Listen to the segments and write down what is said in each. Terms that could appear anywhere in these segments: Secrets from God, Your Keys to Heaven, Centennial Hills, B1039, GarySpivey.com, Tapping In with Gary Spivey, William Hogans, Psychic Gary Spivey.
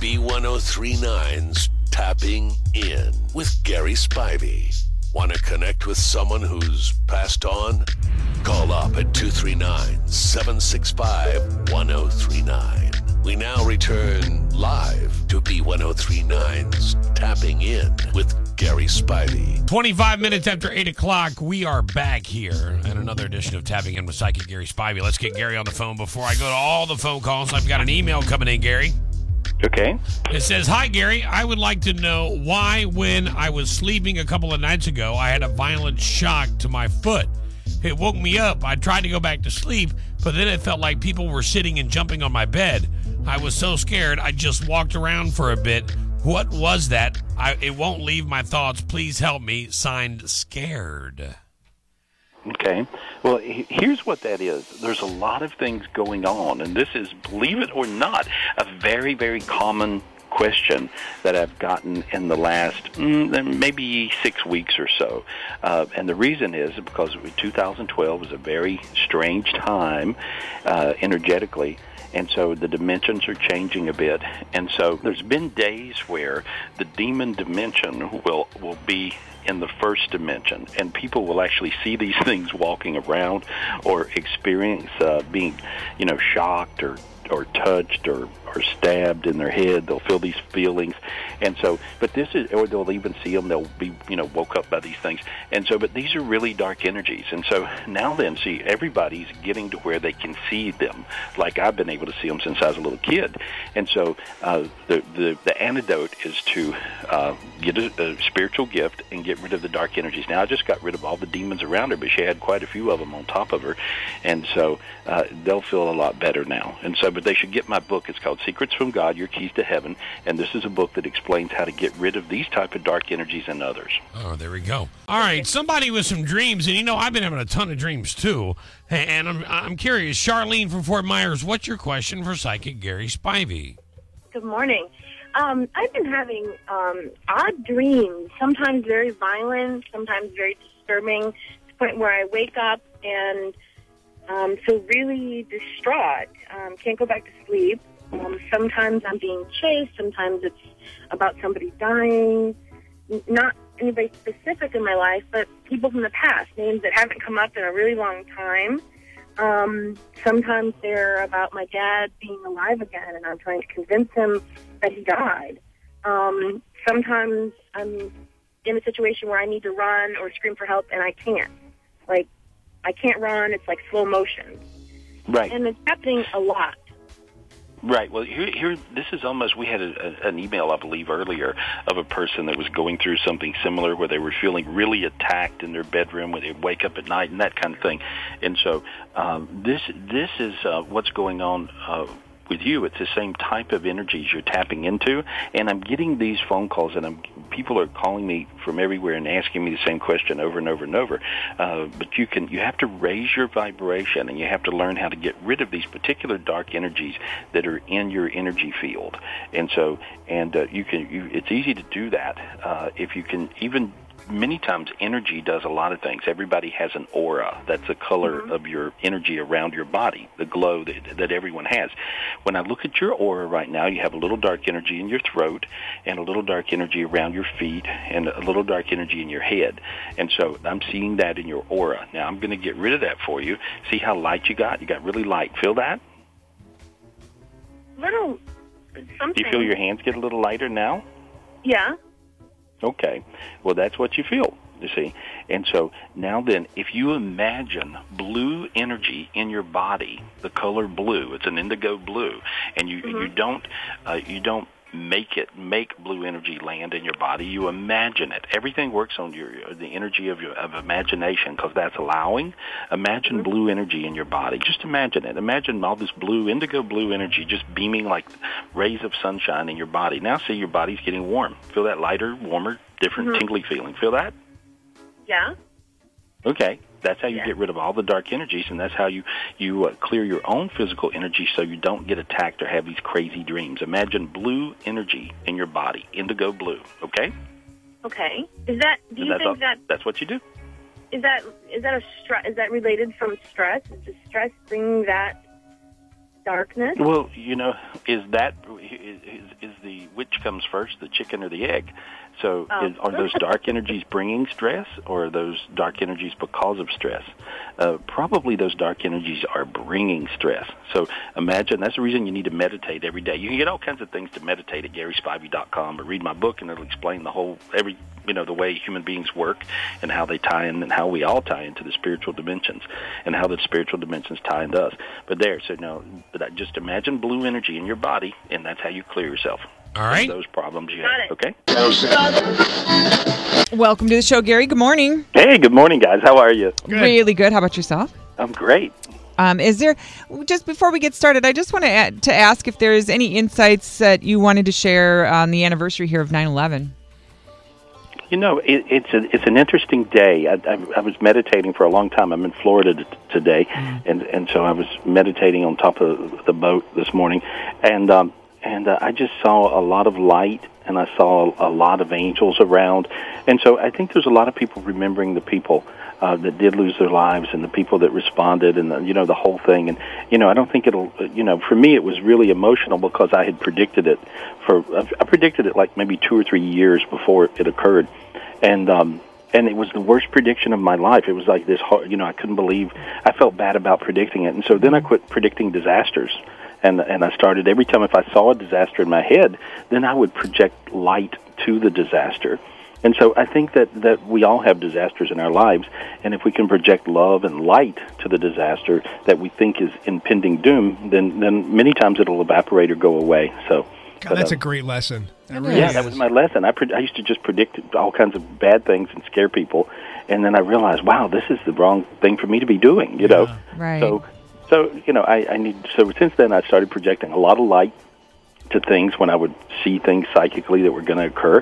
B1039's Tapping In with Gary Spivey. Want to connect with someone who's passed on? Call up at 239-765-1039. We now return live to B1039's Tapping In with Gary Spivey. 25 minutes after 8 o'clock, we are back here at another edition of Tapping In with Psychic Gary Spivey. Let's get Gary on the phone before I go to all the phone calls. I've got an email coming in, Gary. Okay. It says, hi, Gary. I would like to know why when I was sleeping a couple of nights ago, I had a violent shock to my foot. It woke me up. I tried to go back to sleep, but then it felt like people were sitting and jumping on my bed. I was so scared, I just walked around for a bit. What was that? It won't leave my thoughts. Please help me. Signed, Scared. Okay. Well, here's what that is. There's a lot of things going on, and this is, believe it or not, a very, very common question that I've gotten in the last maybe 6 weeks or so. And the reason is because 2012 was a very strange time energetically, and so the dimensions are changing a bit. And so there's been days where the demon dimension will be in the first dimension, and people will actually see these things walking around or experience being, shocked or touched or stabbed in their head. They'll feel these feelings. And so, or they'll even see them. They'll be, woke up by these things. And so, but these are really dark energies. And so now then, see, everybody's getting to where they can see them. Like I've been able to see them since I was a little kid. And so the antidote is to get a spiritual gift and get rid of the dark energies. Now I just got rid of all the demons around her, but she had quite a few of them on top of her. And so they'll feel a lot better now. And so, but they should get my book. It's called Secrets from God, Your Keys to Heaven, and this is a book that explains how to get rid of these type of dark energies and others. Oh, there we go. All right, somebody with some dreams, and I've been having a ton of dreams too, and I'm curious. Charlene from Fort Myers, what's your question for Psychic Gary Spivey? Good morning. I've been having odd dreams, sometimes very violent, sometimes very disturbing, to the point where I wake up and feel really distraught, can't go back to sleep. Sometimes I'm being chased. Sometimes it's about somebody dying. Not anybody specific in my life, but people from the past, names that haven't come up in a really long time. Sometimes they're about my dad being alive again, and I'm trying to convince him that he died. Sometimes I'm in a situation where I need to run or scream for help, and I can't. Like, I can't run. It's like slow motion. Right. And it's happening a lot. Right. Well, here this is almost, we had an email, I believe, earlier of a person that was going through something similar where they were feeling really attacked in their bedroom when they wake up at night and that kind of thing. And so this is what's going on with you. It's the same type of energies you're tapping into. And I'm getting these phone calls, and people are calling me from everywhere and asking me the same question over and over and over. But you have to raise your vibration, and you have to learn how to get rid of these particular dark energies that are in your energy field. And so, it's easy to do that if you can even. Many times energy does a lot of things. Everybody has an aura. That's the color of your energy around your body, the glow that everyone has. When I look at your aura right now, you have a little dark energy in your throat and a little dark energy around your feet and a little dark energy in your head. And so I'm seeing that in your aura. Now I'm going to get rid of that for you. See how light you got? You got really light. Feel that? Little something. Do you feel your hands get a little lighter now? Yeah. Okay. Well, that's what you feel, you see. And so now then, if you imagine blue energy in your body, the color blue, it's an indigo blue, and you don't make blue energy land in your body. You imagine it. Everything works on the energy of your imagination, because that's allowing. Imagine blue energy in your body. Just imagine it. Imagine all this blue, indigo blue energy just beaming like rays of sunshine in your body. Now see your body's getting warm. Feel that lighter, warmer, different tingly feeling. Feel that? Yeah. Okay. That's how you get rid of all the dark energies, and that's how you clear your own physical energy so you don't get attacked or have these crazy dreams. Imagine blue energy in your body, indigo blue, okay? Okay. Is that, do you think that... That's what you do. Is that related from stress? Does stress bring that darkness? Well, you know, is the which comes first, the chicken or the egg? So are those dark energies bringing stress, or are those dark energies because of stress? Probably those dark energies are bringing stress. So imagine, that's the reason you need to meditate every day. You can get all kinds of things to meditate at GarySpivey.com, or read my book, and it'll explain the whole, the way human beings work and how they tie in and how we all tie into the spiritual dimensions and how the spiritual dimensions tie into us. Just imagine blue energy in your body, and that's how you clear yourself. All right. Those problems you have, okay? Welcome to the show, Gary. Good morning. Hey, good morning, guys. How are you? Good. Really good. How about yourself? I'm great. Just before we get started, I just want to ask if there's any insights that you wanted to share on the anniversary here of 9/11. You know, it's an interesting day. I was meditating for a long time. I'm in Florida today, and so I was meditating on top of the boat this morning, and I just saw a lot of light, and I saw a lot of angels around. And so I think there's a lot of people remembering the people that did lose their lives and the people that responded and, the whole thing. And, I don't think it'll, for me it was really emotional because I had predicted it. I predicted it like maybe 2 or 3 years before it occurred. And it was the worst prediction of my life. It was like this, I couldn't believe, I felt bad about predicting it. And so then I quit predicting disasters. And I started, every time if I saw a disaster in my head, then I would project light to the disaster. And so I think that we all have disasters in our lives, and if we can project love and light to the disaster that we think is impending doom, then many times it'll evaporate or go away. So God, that's a great lesson. That was my lesson. I used to just predict all kinds of bad things and scare people, and then I realized, wow, this is the wrong thing for me to be doing, know. Right. So since then I started projecting a lot of light to things when I would see things psychically that were going to occur.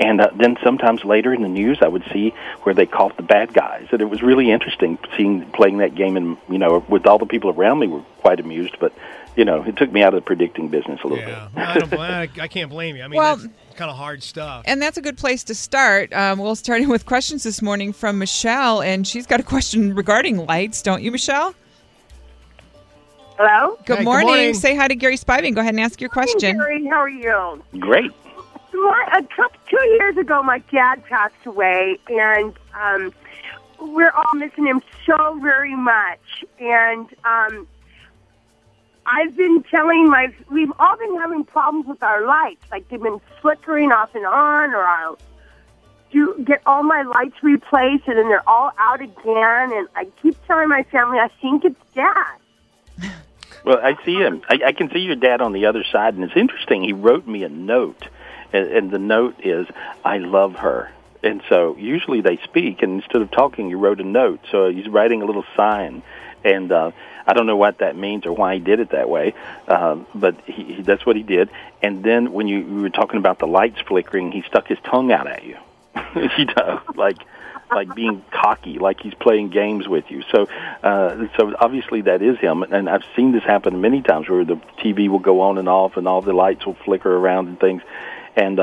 And then sometimes later in the news I would see where they caught the bad guys. And it was really interesting playing that game, and, with all the people around me were quite amused. But, it took me out of the predicting business a little bit. I can't blame you. I mean, that's kind of hard stuff. And that's a good place to start. We'll start in with questions this morning from Michelle, and she's got a question regarding lights, don't you, Michelle? Hello? Good morning. Say hi to Gary Spivey. Go ahead and ask your question. Hi, Gary. How are you? Great. A couple 2 years ago, my dad passed away, and we're all missing him so very much. And I've been telling we've all been having problems with our lights. Like, they've been flickering off and on, or I'll get all my lights replaced, and then they're all out again. And I keep telling my family, I think it's Dad. Well, I see him. I can see your dad on the other side, and it's interesting. He wrote me a note, and the note is, I love her. And so usually they speak, and instead of talking, he wrote a note. So he's writing a little sign, and I don't know what that means or why he did it that way, but that's what he did. And then when you were talking about the lights flickering, he stuck his tongue out at you, like being cocky, like he's playing games with you. So obviously that is him, and I've seen this happen many times where the TV will go on and off, and all the lights will flicker around and things. And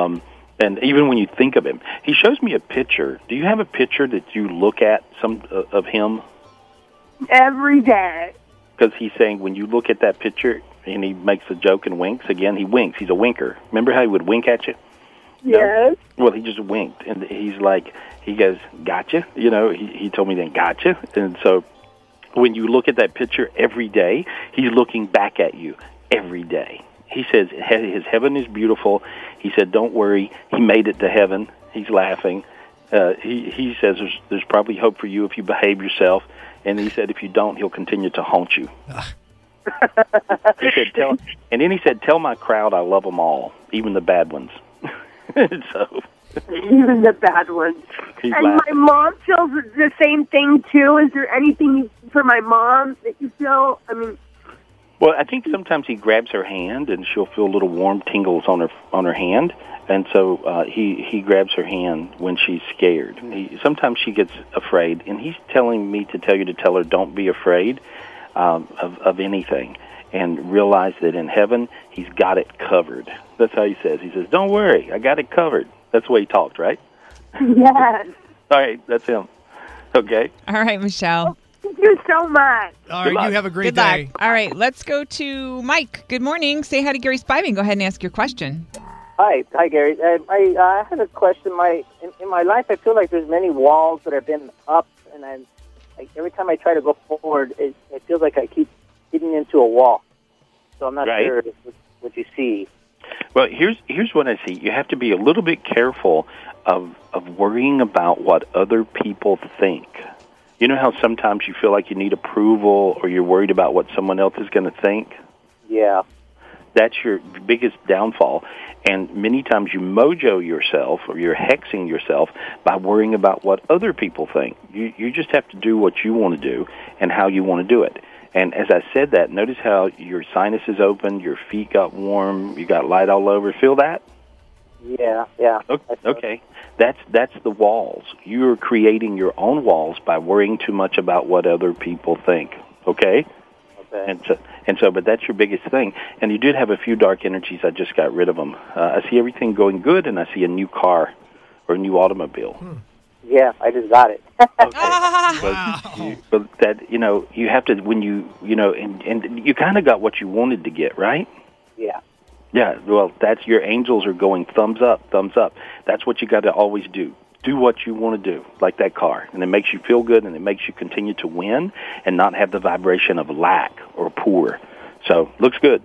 even when you think of him, he shows me a picture. Do you have a picture that you look at of him every day? Because he's saying when you look at that picture, and he makes a joke and winks again. He winks. He's a winker. Remember how he would wink at you? Yes. No? Well, he just winked, and he's like, he goes, gotcha. He told me then, gotcha. And so when you look at that picture every day, he's looking back at you every day. He says his heaven is beautiful. He said, don't worry. He made it to heaven. He's laughing. He says there's probably hope for you if you behave yourself. And he said, if you don't, he'll continue to haunt you. He said, "Tell," and then he said, "Tell my crowd I love them all, even the bad ones." So. Even the bad ones. He's and laughing. My mom feels the same thing, too. Is there anything for my mom that you feel? I mean... Well, I think sometimes he grabs her hand, and she'll feel little warm tingles on her hand, and so he grabs her hand when she's scared. Sometimes she gets afraid, and he's telling me to tell you to tell her don't be afraid of anything, and realize that in heaven he's got it covered. That's how he says. He says, "Don't worry, I got it covered." That's the way he talked, right? Yes. All right, that's him. Okay. All right, Michelle. Thank you so much. All right, you have a great day. All right, let's go to Mike. Good morning. Say hi to Gary Spivey. Go ahead and ask your question. Hi, Gary. I had a question. In my life, I feel like there's many walls that have been up, and I'm, like, every time I try to go forward, it feels like I keep hitting into a wall. So I'm not sure what you see. Well, here's what I see. You have to be a little bit careful of worrying about what other people think. You know how sometimes you feel like you need approval or you're worried about what someone else is going to think? Yeah. That's your biggest downfall. And many times you mojo yourself or you're hexing yourself by worrying about what other people think. You just have to do what you want to do and how you want to do it. And as I said that, notice how your sinuses opened, your feet got warm, you got light all over. Feel that? Yeah. Okay. That's the walls. You're creating your own walls by worrying too much about what other people think. Okay. And so, but that's your biggest thing. And you did have a few dark energies. I just got rid of them. I see everything going good, and I see a new car or a new automobile. Yeah, I just got it. Okay. But that, you have to, when and you kind of got what you wanted to get, right? Yeah. Yeah, well, that's your angels are going thumbs up, thumbs up. That's what you got to always do. Do what you want to do, like that car. And it makes you feel good, and it makes you continue to win and not have the vibration of lack or poor. So, looks good.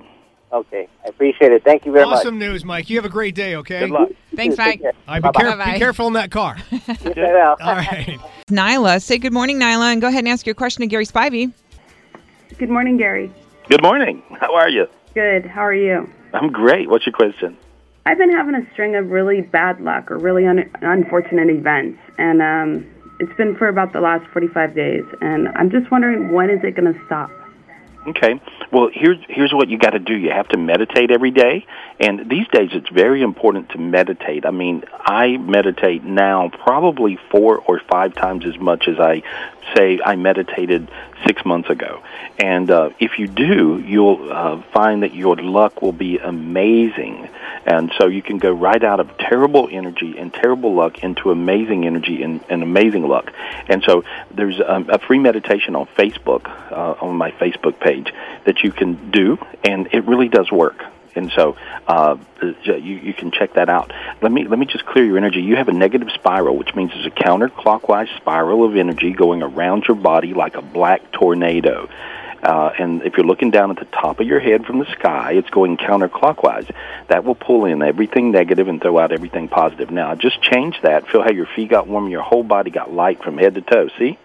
Okay, I appreciate it. Thank you very much. Awesome news, Mike. You have a great day, okay? Good luck. Thanks, Mike. All right, be careful in that car. All right. Nyla, say good morning, Nyla, and go ahead and ask your question to Gary Spivey. Good morning, Gary. Good morning. How are you? Good. How are you? I'm great. What's your question? I've been having a string of really bad luck or really unfortunate events, and it's been for about the last 45 days, and I'm just wondering, when is it going to stop? Okay. Well, here's what you got to do. You have to meditate every day, and these days it's very important to meditate. I mean, I meditate now probably 4 or 5 times as much as I say I meditated 6 months ago. And if you do, you'll find that your luck will be amazing. And so you can go right out of terrible energy and terrible luck into amazing energy and amazing luck. And so there's a free meditation on Facebook, on my Facebook page, that you can do, and it really does work. And so you can check that out. Let me just clear your energy. You have a negative spiral, which means there's a counterclockwise spiral of energy going around your body like a black tornado. And if you're looking down at the top of your head from the sky, it's going counterclockwise. That will pull in everything negative and throw out everything positive. Now, just change that. Feel how your feet got warm, your whole body got light from head to toe. See?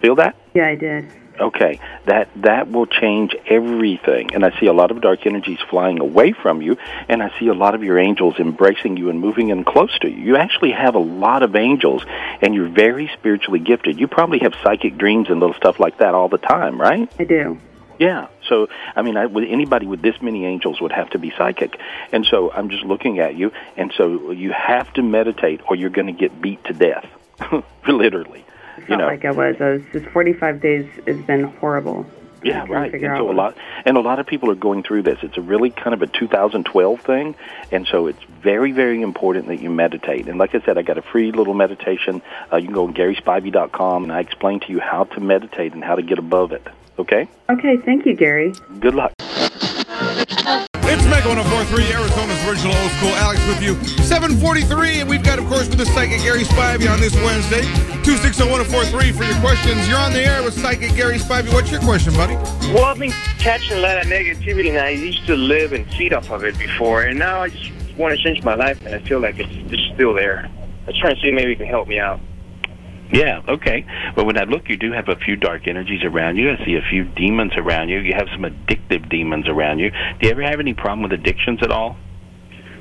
Feel that? Yeah, I did. Okay, that will change everything. And I see a lot of dark energies flying away from you, and I see a lot of your angels embracing you and moving in close to you. You actually have a lot of angels, and you're very spiritually gifted. You probably have psychic dreams and little stuff like that all the time, right? I do. Yeah. So, I mean, anybody with this many angels would have to be psychic. And so I'm just looking at you, and so you have to meditate or you're going to get beat to death, literally. It's not like I was. This 45 days has been horrible. Yeah, right. And so a lot of people are going through this. It's a really kind of a 2012 thing, and so it's very, very important that you meditate. And like I said, I got a free little meditation. You can go on GarySpivey.com, and I explain to you how to meditate and how to get above it. Okay? Okay, thank you, Gary. Good luck. It's Mega 104.3, Arizona's original old school. Alex with you, 7:43, and we've got, of course, with the Psychic Gary Spivey on this Wednesday, 2601043 for your questions. You're on the air with Psychic Gary Spivey. What's your question, buddy? Well, I've been catching a lot of negativity, and I used to live and feed off of it before, and now I just want to change my life, and I feel like it's just still there. I was trying to see if maybe you can help me out. Yeah, okay. Well, when I look, you do have a few dark energies around you. I see a few demons around you. You have some addictive demons around you. Do you ever have any problem with addictions at all?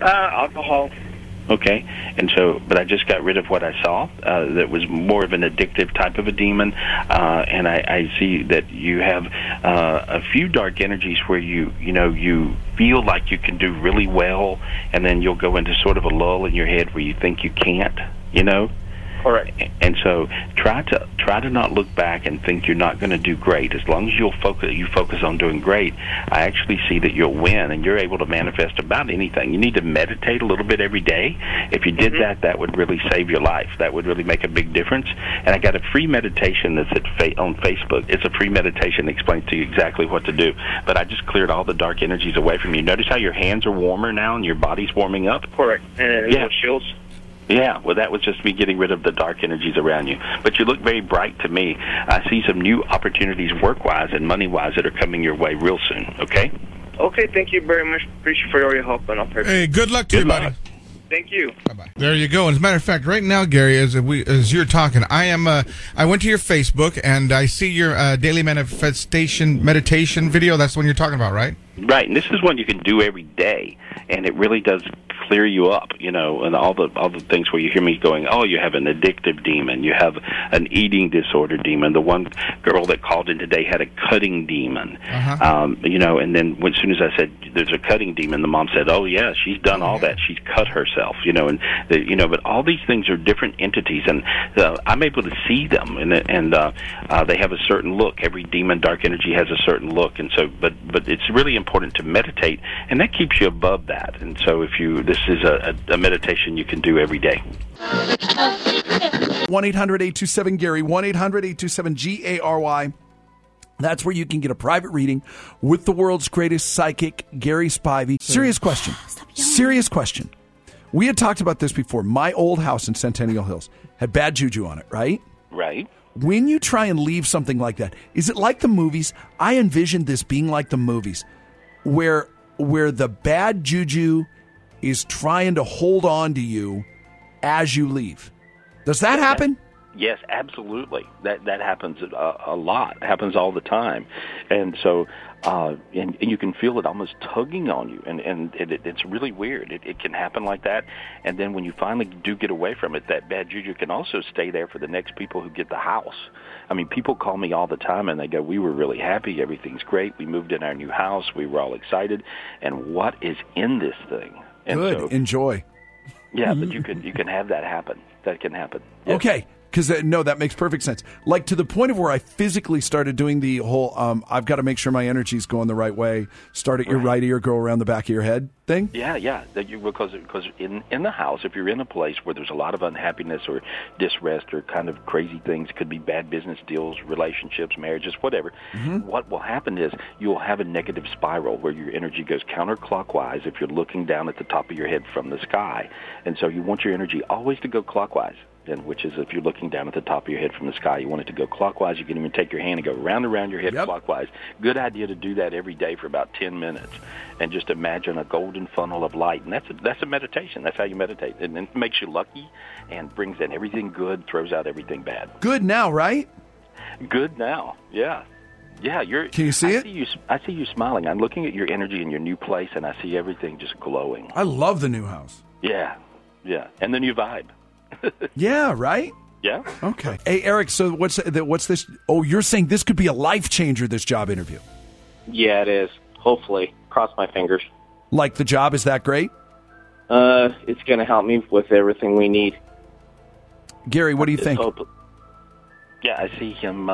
Alcohol. Okay, and so, but I just got rid of what I saw that was more of an addictive type of a demon, and I see that you have a few dark energies where you feel like you can do really well, and then you'll go into sort of a lull in your head where you think you can't, you know? Correct. And so try to not look back and think you're not going to do great. As long as you focus on doing great, I actually see that you'll win, and you're able to manifest about anything. You need to meditate a little bit every day. If you did that would really save your life. That would really make a big difference. And I got a free meditation that's on Facebook. It's a free meditation that explains to you exactly what to do. But I just cleared all the dark energies away from you. Notice how your hands are warmer now and your body's warming up? Correct. And yeah. Chills. Yeah, well, that was just me getting rid of the dark energies around you. But you look very bright to me. I see some new opportunities work-wise and money-wise that are coming your way real soon, okay? Okay, thank you very much. Appreciate for all your help. And I'll pray. Hey, good luck to you, buddy. Thank you. Bye-bye. There you go. As a matter of fact, right now, Gary, as you're talking, I went to your Facebook, and I see your daily manifestation meditation video. That's the one you're talking about, right? Right, and this is one you can do every day, and it really does clear you up, you know, and all the things where you hear me going, oh, you have an addictive demon, you have an eating disorder demon. The one girl that called in today had a cutting demon, you know, and then as soon as I said there's a cutting demon, the mom said, oh, yeah, she's done all that. She's cut herself, you know, and, you know, but all these things are different entities, and I'm able to see them, and they have a certain look. Every demon, dark energy has a certain look, and so, but it's really important to meditate, and that keeps you above that, and so if you... This is a meditation you can do every day. 1-800-827-GARY, 1-800-827-GARY. That's where you can get a private reading with the world's greatest psychic, Gary Spivey. Serious question. We had talked about this before. My old house in Centennial Hills had bad juju on it, right? Right. When you try and leave something like that, is it like the movies? I envisioned this being like the movies, where the bad juju is trying to hold on to you as you leave. Does that happen? Yes, absolutely. That happens a lot. It happens all the time. And so, and you can feel it almost tugging on you, and it's really weird. It can happen like that, and then when you finally do get away from it, that bad juju can also stay there for the next people who get the house. I mean, people call me all the time, and they go, we were really happy, everything's great, we moved in our new house, we were all excited, and what is in this thing? And good, so, enjoy. Yeah, but you can have that happen. That can happen. Yes. Okay. Because, no, that makes perfect sense. Like, to the point of where I physically started doing the whole, I've got to make sure my energy's going the right way, start at your right ear, go around the back of your head thing? Yeah. Because in the house, if you're in a place where there's a lot of unhappiness or disrest or kind of crazy things, could be bad business deals, relationships, marriages, whatever, what will happen is you'll have a negative spiral where your energy goes counterclockwise if you're looking down at the top of your head from the sky. And so you want your energy always to go clockwise. And which is if you're looking down at the top of your head from the sky, you want it to go clockwise. You can even take your hand and go round around your head clockwise. Good idea to do that every day for about 10 minutes. And just imagine a golden funnel of light. And that's a meditation. That's how you meditate. And it makes you lucky and brings in everything good, throws out everything bad. Good now, right? Good now, yeah. Yeah, can you see it? I see you smiling. I'm looking at your energy in your new place, and I see everything just glowing. I love the new house. Yeah. And the new vibe. Yeah, right? Yeah. Okay. Hey, Eric, so what's this? Oh, you're saying this could be a life changer, this job interview. Yeah, it is. Hopefully. Cross my fingers. Like, the job is that great? It's going to help me with everything we need. Gary, what do you think? Yeah, I see him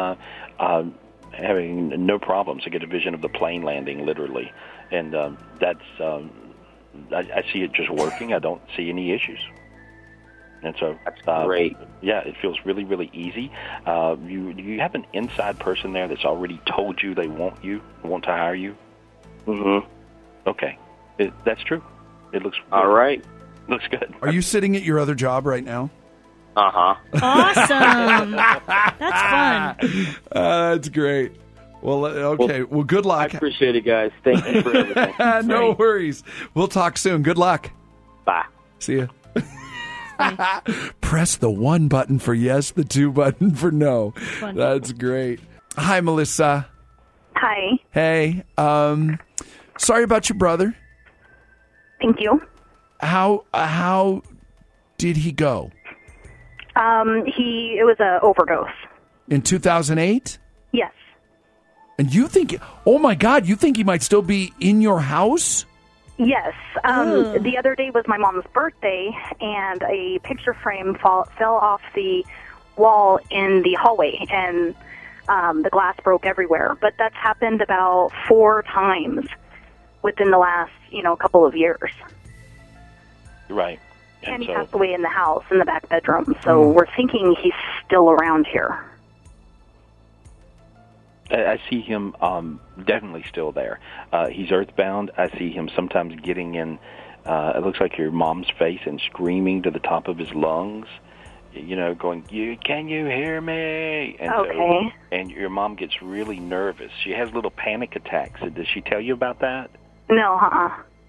having no problems. I get a vision of the plane landing, literally. And I see it just working. I don't see any issues. And so, that's great. Yeah, it feels really, really easy. You have an inside person there that's already told you they want to hire you? Mm-hmm. Okay. That's true. It looks good. All right. Looks good. Are you sitting at your other job right now? Uh-huh. Awesome. That's fun. That's great. Well, okay. Well, good luck. I appreciate it, guys. Thank you for everything. No worries. We'll talk soon. Good luck. Bye. See ya. Press the one button for yes, the two button for no. Wonderful. That's great. Hi, Melissa. Hi. Hey. Sorry about your brother. Thank you. How did he go? It was an overdose. In 2008? Yes. And you think, oh my God, you think he might still be in your house? Yes. The other day was my mom's birthday, and a picture frame fell off the wall in the hallway, and the glass broke everywhere. But that's happened about 4 times within the last, couple of years. Right. And he passed away in the house, in the back bedroom. So we're thinking he's still around here. I see him definitely still there. He's earthbound. I see him sometimes getting in, it looks like your mom's face, and screaming to the top of his lungs, going, can you hear me? And okay. So, and your mom gets really nervous. She has little panic attacks. Does she tell you about that? No,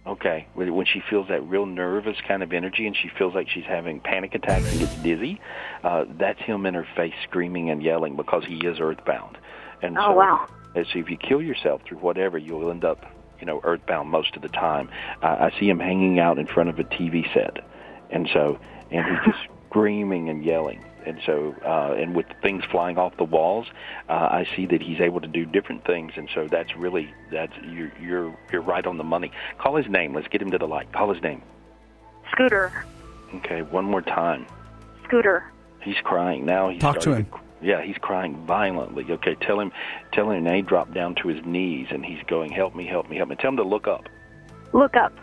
Okay. When she feels that real nervous kind of energy and she feels like she's having panic attacks and gets dizzy, that's him in her face screaming and yelling because he is earthbound. And oh, so, wow. And so if you kill yourself through whatever, you'll end up, earthbound most of the time. I see him hanging out in front of a TV set. And he's just screaming and yelling. And so, and with things flying off the walls, I see that he's able to do different things. And so that's you're right on the money. Call his name. Let's get him to the light. Call his name. Scooter. Okay. One more time. Scooter. He's crying now. Talk to him. Yeah, he's crying violently. Okay, tell him, and he dropped down to his knees, and he's going, help me, help me, help me. Tell him to look up. Look up.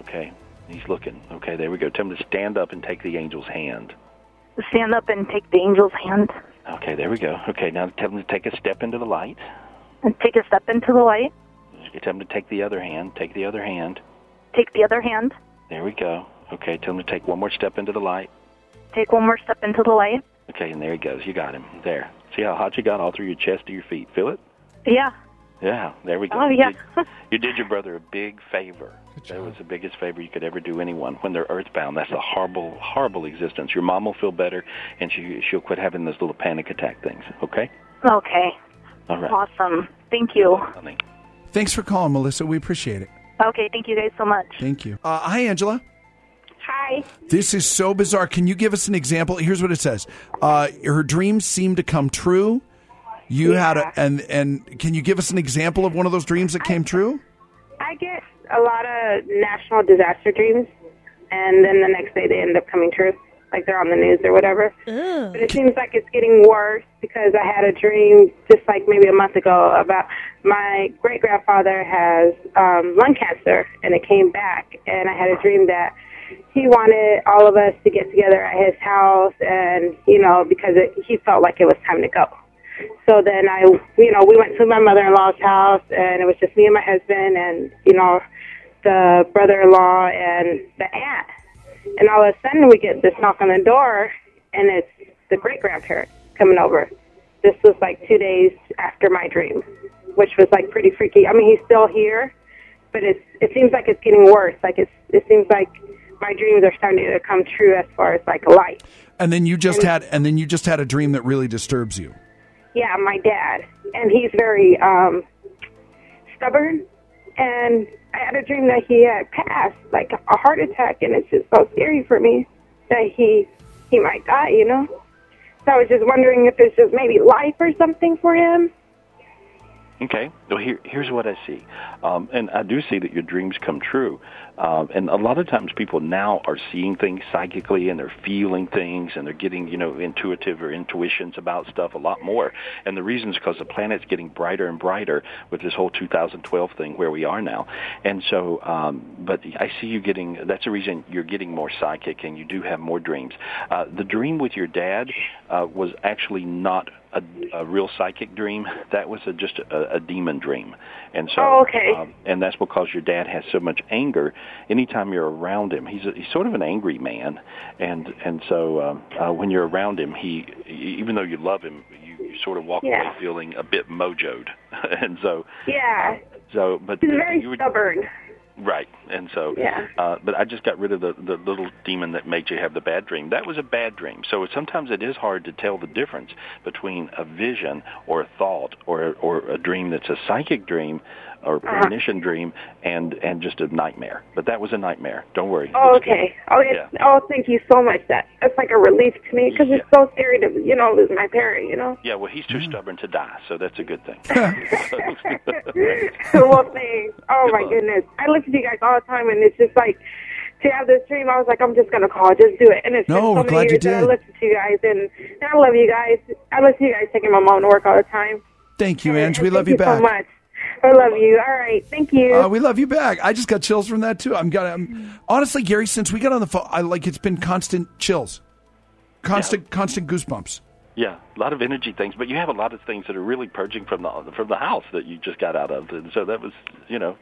Okay, he's looking. Okay, there we go. Tell him to stand up and take the angel's hand. Stand up and take the angel's hand. Okay, there we go. Okay, now tell him to take a step into the light. And take a step into the light. Okay, tell him to take the other hand. Take the other hand. Take the other hand. There we go. Okay, tell him to take one more step into the light. Take one more step into the light. Okay, and there he goes. You got him. There. See how hot you got all through your chest to your feet. Feel it? Yeah. Yeah, there we go. Oh, yeah. You did your brother a big favor. That was the biggest favor you could ever do anyone when they're earthbound. That's a horrible, horrible existence. Your mom will feel better, and she'll quit having those little panic attack things, okay? Okay. All right. Awesome. Thank you. Thanks for calling, Melissa. We appreciate it. Okay, thank you guys so much. Thank you. Hi, Angela. Hi. This is so bizarre. Can you give us an example? Here's what it says. Her dreams seem to come true. And can you give us an example of one of those dreams that came true? I get a lot of national disaster dreams, and then the next day they end up coming true, like they're on the news or whatever. Ew. But it seems like it's getting worse because I had a dream just like maybe a month ago about my great-grandfather has lung cancer, and it came back, and I had a dream that he wanted all of us to get together at his house, and, because he felt like it was time to go. So then we went to my mother-in-law's house, and it was just me and my husband and, the brother-in-law and the aunt. And all of a sudden we get this knock on the door, and it's the great-grandparent coming over. This was like 2 days after my dream, which was like pretty freaky. I mean, he's still here, but it seems like it's getting worse. Like it seems like my dreams are starting to come true as far as like light. And then you just had a dream that really disturbs you. Yeah, my dad, and he's very stubborn, and I had a dream that he had passed, like a heart attack, and it's just so scary for me that he might die, So I was just wondering if it's just maybe life or something for him. Okay, well, here's what I see. And I do see that your dreams come true. And a lot of times people now are seeing things psychically, and they're feeling things, and they're getting, intuitive or intuitions about stuff a lot more. And the reason is because the planet's getting brighter and brighter with this whole 2012 thing where we are now. And so, but I see you getting, that's the reason you're getting more psychic and you do have more dreams. The dream with your dad was actually not a real psychic dream. That was just a demon dream. And so, okay. And that's because your dad has so much anger. Anytime you're around him, he's sort of an angry man. And so when you're around him, even though you love him, you sort of walk away feeling a bit mojoed. And so, yeah. But he's very stubborn. Right, and so, yeah. But I just got rid of the little demon that made you have the bad dream. That was a bad dream. So sometimes it is hard to tell the difference between a vision or a thought or a dream that's a psychic dream or premonition dream and just a nightmare. But that was a nightmare. Don't worry. Oh, okay. Oh, thank you so much. That's like a relief to me because it's so scary to, you know, lose my parent, you know? Yeah, well, he's too stubborn to die, so that's a good thing. Well, thanks. Oh, my goodness. I live you guys all the time, and it's just like to have this dream. I was like, I'm just gonna call, just do it. And it's been so many years that I listen to you guys, and I love you guys. I listen to you guys taking my mom to work all the time. Thank you, Ange. We love you back. Thank you so much. I love you. All right, thank you. We love you back. I just got chills from that too. Honestly, Gary, since we got on the phone, it's been constant chills, constant goosebumps. Yeah, a lot of energy things, but you have a lot of things that are really purging from the house that you just got out of, and so that was, you know.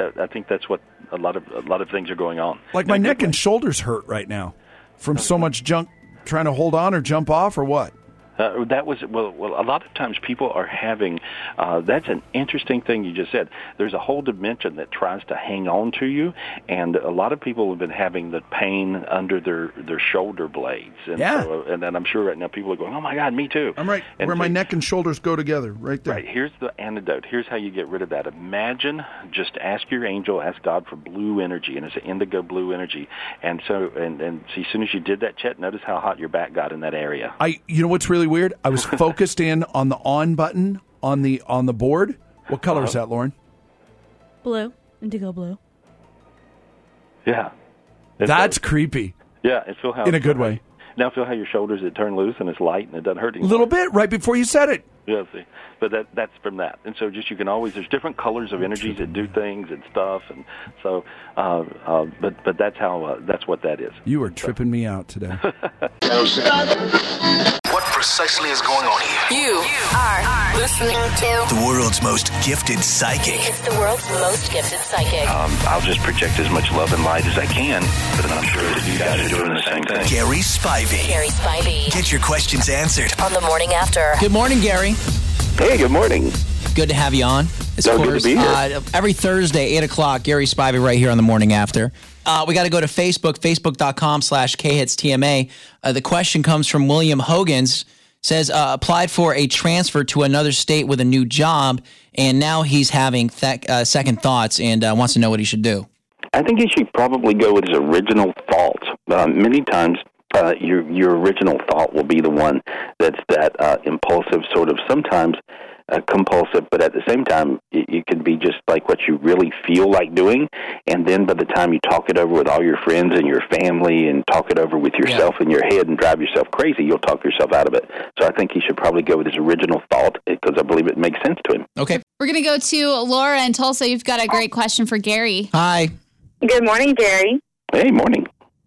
I think that's what a lot of things are going on. Like my neck and shoulders hurt right now from so much junk trying to hold on or jump off or what. A lot of times people are having. That's an interesting thing you just said. There's a whole dimension that tries to hang on to you, and a lot of people have been having the pain under their shoulder blades. And so, and then I'm sure right now people are going, "Oh my God, me too." I'm right and where my neck and shoulders go together, right there. Right. Here's the antidote. Here's how you get rid of that. Imagine, just ask your angel, ask God for blue energy, and it's an indigo blue energy. And so, and see, as soon as you did that, Chet, notice how hot your back got in that area. You know what's really weird? I was focused in on the on button on the board. What color is that, Lauren? Blue. Indigo blue. Yeah. That's creepy. Yeah. And feel how in a good way. Now feel how your shoulders turn loose and it's light and it doesn't hurt anymore. A little bit right before you said it. Yeah, see. But that's from that. And so just you can always, there's different colors of energies that do things and stuff. And so, but that's how, that's what that is. You are tripping me out today. What precisely is going on here? You are listening to the world's most gifted psychic. It's the world's most gifted psychic. I'll just project as much love and light as I can, but I'm sure that you guys are doing the same thing. Gary Spivey. Gary Spivey. Get your questions answered on The Morning After. Good morning, Gary. Hey, good morning. Good to have you on. It's good to be here. Every Thursday, 8 o'clock, Gary Spivey right here on The Morning After. We got to go to Facebook, facebook.com/KHitsTMA. The question comes from William Hogans. Says, applied for a transfer to another state with a new job, and now he's having second thoughts and wants to know what he should do. I think he should probably go with his original thoughts. Many times, your original thought will be the one that's that impulsive, sort of sometimes compulsive, but at the same time, it could be just like what you really feel like doing, and then by the time you talk it over with all your friends and your family and talk it over with yourself in your head and drive yourself crazy, you'll talk yourself out of it. So I think he should probably go with his original thought because I believe it makes sense to him. Okay. We're going to go to Laura in Tulsa. You've got a great question for Gary. Hi. Good morning, Gary. Hey, morning.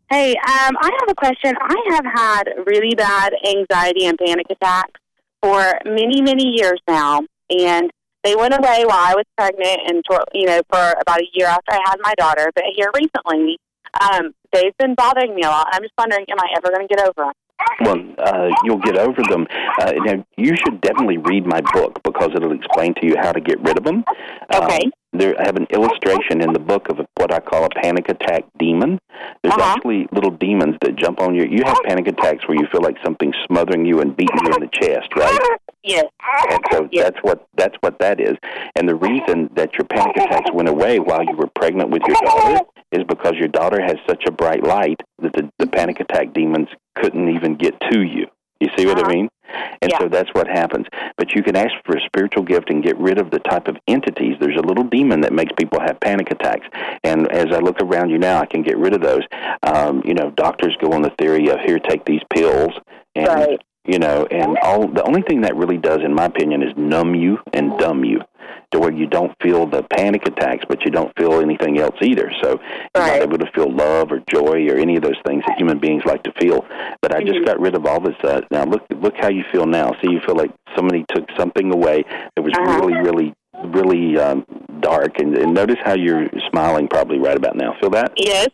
Hey, I have a question. I have had really bad anxiety and panic attacks for many, many years now, and they went away while I was pregnant and, for about a year after I had my daughter. But here recently, they've been bothering me a lot. I'm just wondering, am I ever going to get over them? Well, you'll get over them. Now, you should definitely read my book because it'll explain to you how to get rid of them. Okay. I have an illustration in the book of what I call a panic attack demon. There's actually little demons that jump on you. You have panic attacks where you feel like something's smothering you and beating you in the chest, right? Yes. And so that's what that is. And the reason that your panic attacks went away while you were pregnant with your daughter is because your daughter has such a bright light that the panic attack demons couldn't even get to you. You see what I mean? And so that's what happens. But you can ask for a spiritual gift and get rid of the type of entities. There's a little demon that makes people have panic attacks. And as I look around you now, I can get rid of those. Doctors go on the theory of, here, take these pills. And, the only thing that really does, in my opinion, is numb you and dumb you to where you don't feel the panic attacks, but you don't feel anything else either. So you're not able to feel love or joy or any of those things that human beings like to feel. But I just got rid of all this. Now look how you feel now. See, you feel like somebody took something away that was really, really dark. And notice how you're smiling probably right about now. Feel that? Yes.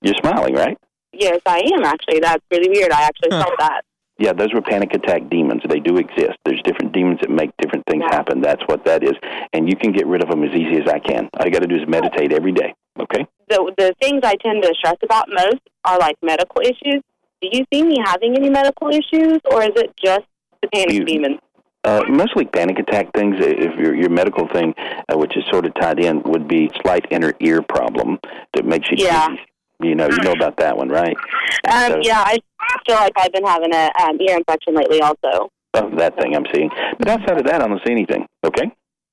You're smiling, right? Yes, I am, actually. That's really weird. I actually felt that. Yeah, those were panic attack demons. They do exist. There's different demons that make different things happen. That's what that is. And you can get rid of them as easy as I can. All you got to do is meditate every day. Okay. The things I tend to stress about most are like medical issues. Do you see me having any medical issues, or is it just the panic demons? Mostly panic attack things. If your medical thing, which is sort of tied in, would be slight inner ear problem that makes you. Yeah. You know about that one, right? Yeah, I feel like I've been having an ear infection lately also. Oh, that thing I'm seeing. But outside of that, I don't see anything. Okay?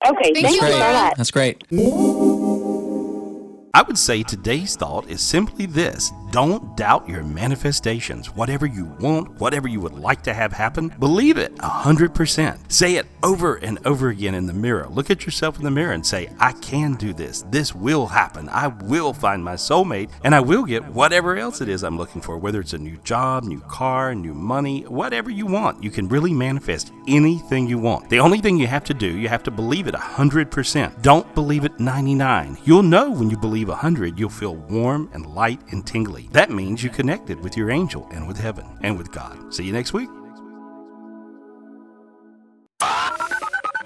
Okay, thank you for that. That's great. I would say today's thought is simply this. Don't doubt your manifestations. Whatever you want, whatever you would like to have happen, believe it 100%. Say it over and over again in the mirror. Look at yourself in the mirror and say, I can do this. This will happen. I will find my soulmate, and I will get whatever else it is I'm looking for, whether it's a new job, new car, new money, whatever you want. You can really manifest anything you want. The only thing you have to do, you have to believe it 100%. Don't believe it 99%. You'll know when you believe 100, you'll feel warm and light and tingly. That means you connected with your angel and with heaven and with God. See you next week.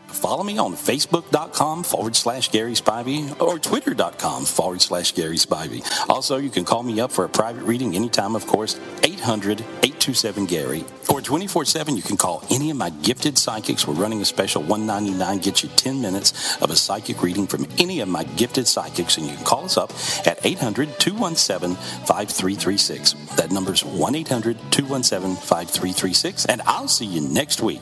Follow me on Facebook.com/Gary Spivey or Twitter.com/Gary Spivey. Also, you can call me up for a private reading anytime, of course, 800-827-GARY. Or 24/7, you can call any of my gifted psychics. We're running a special $1.99, get you 10 minutes of a psychic reading from any of my gifted psychics. And you can call us up at 800-217-5336. That number's 1-800-217-5336. And I'll see you next week.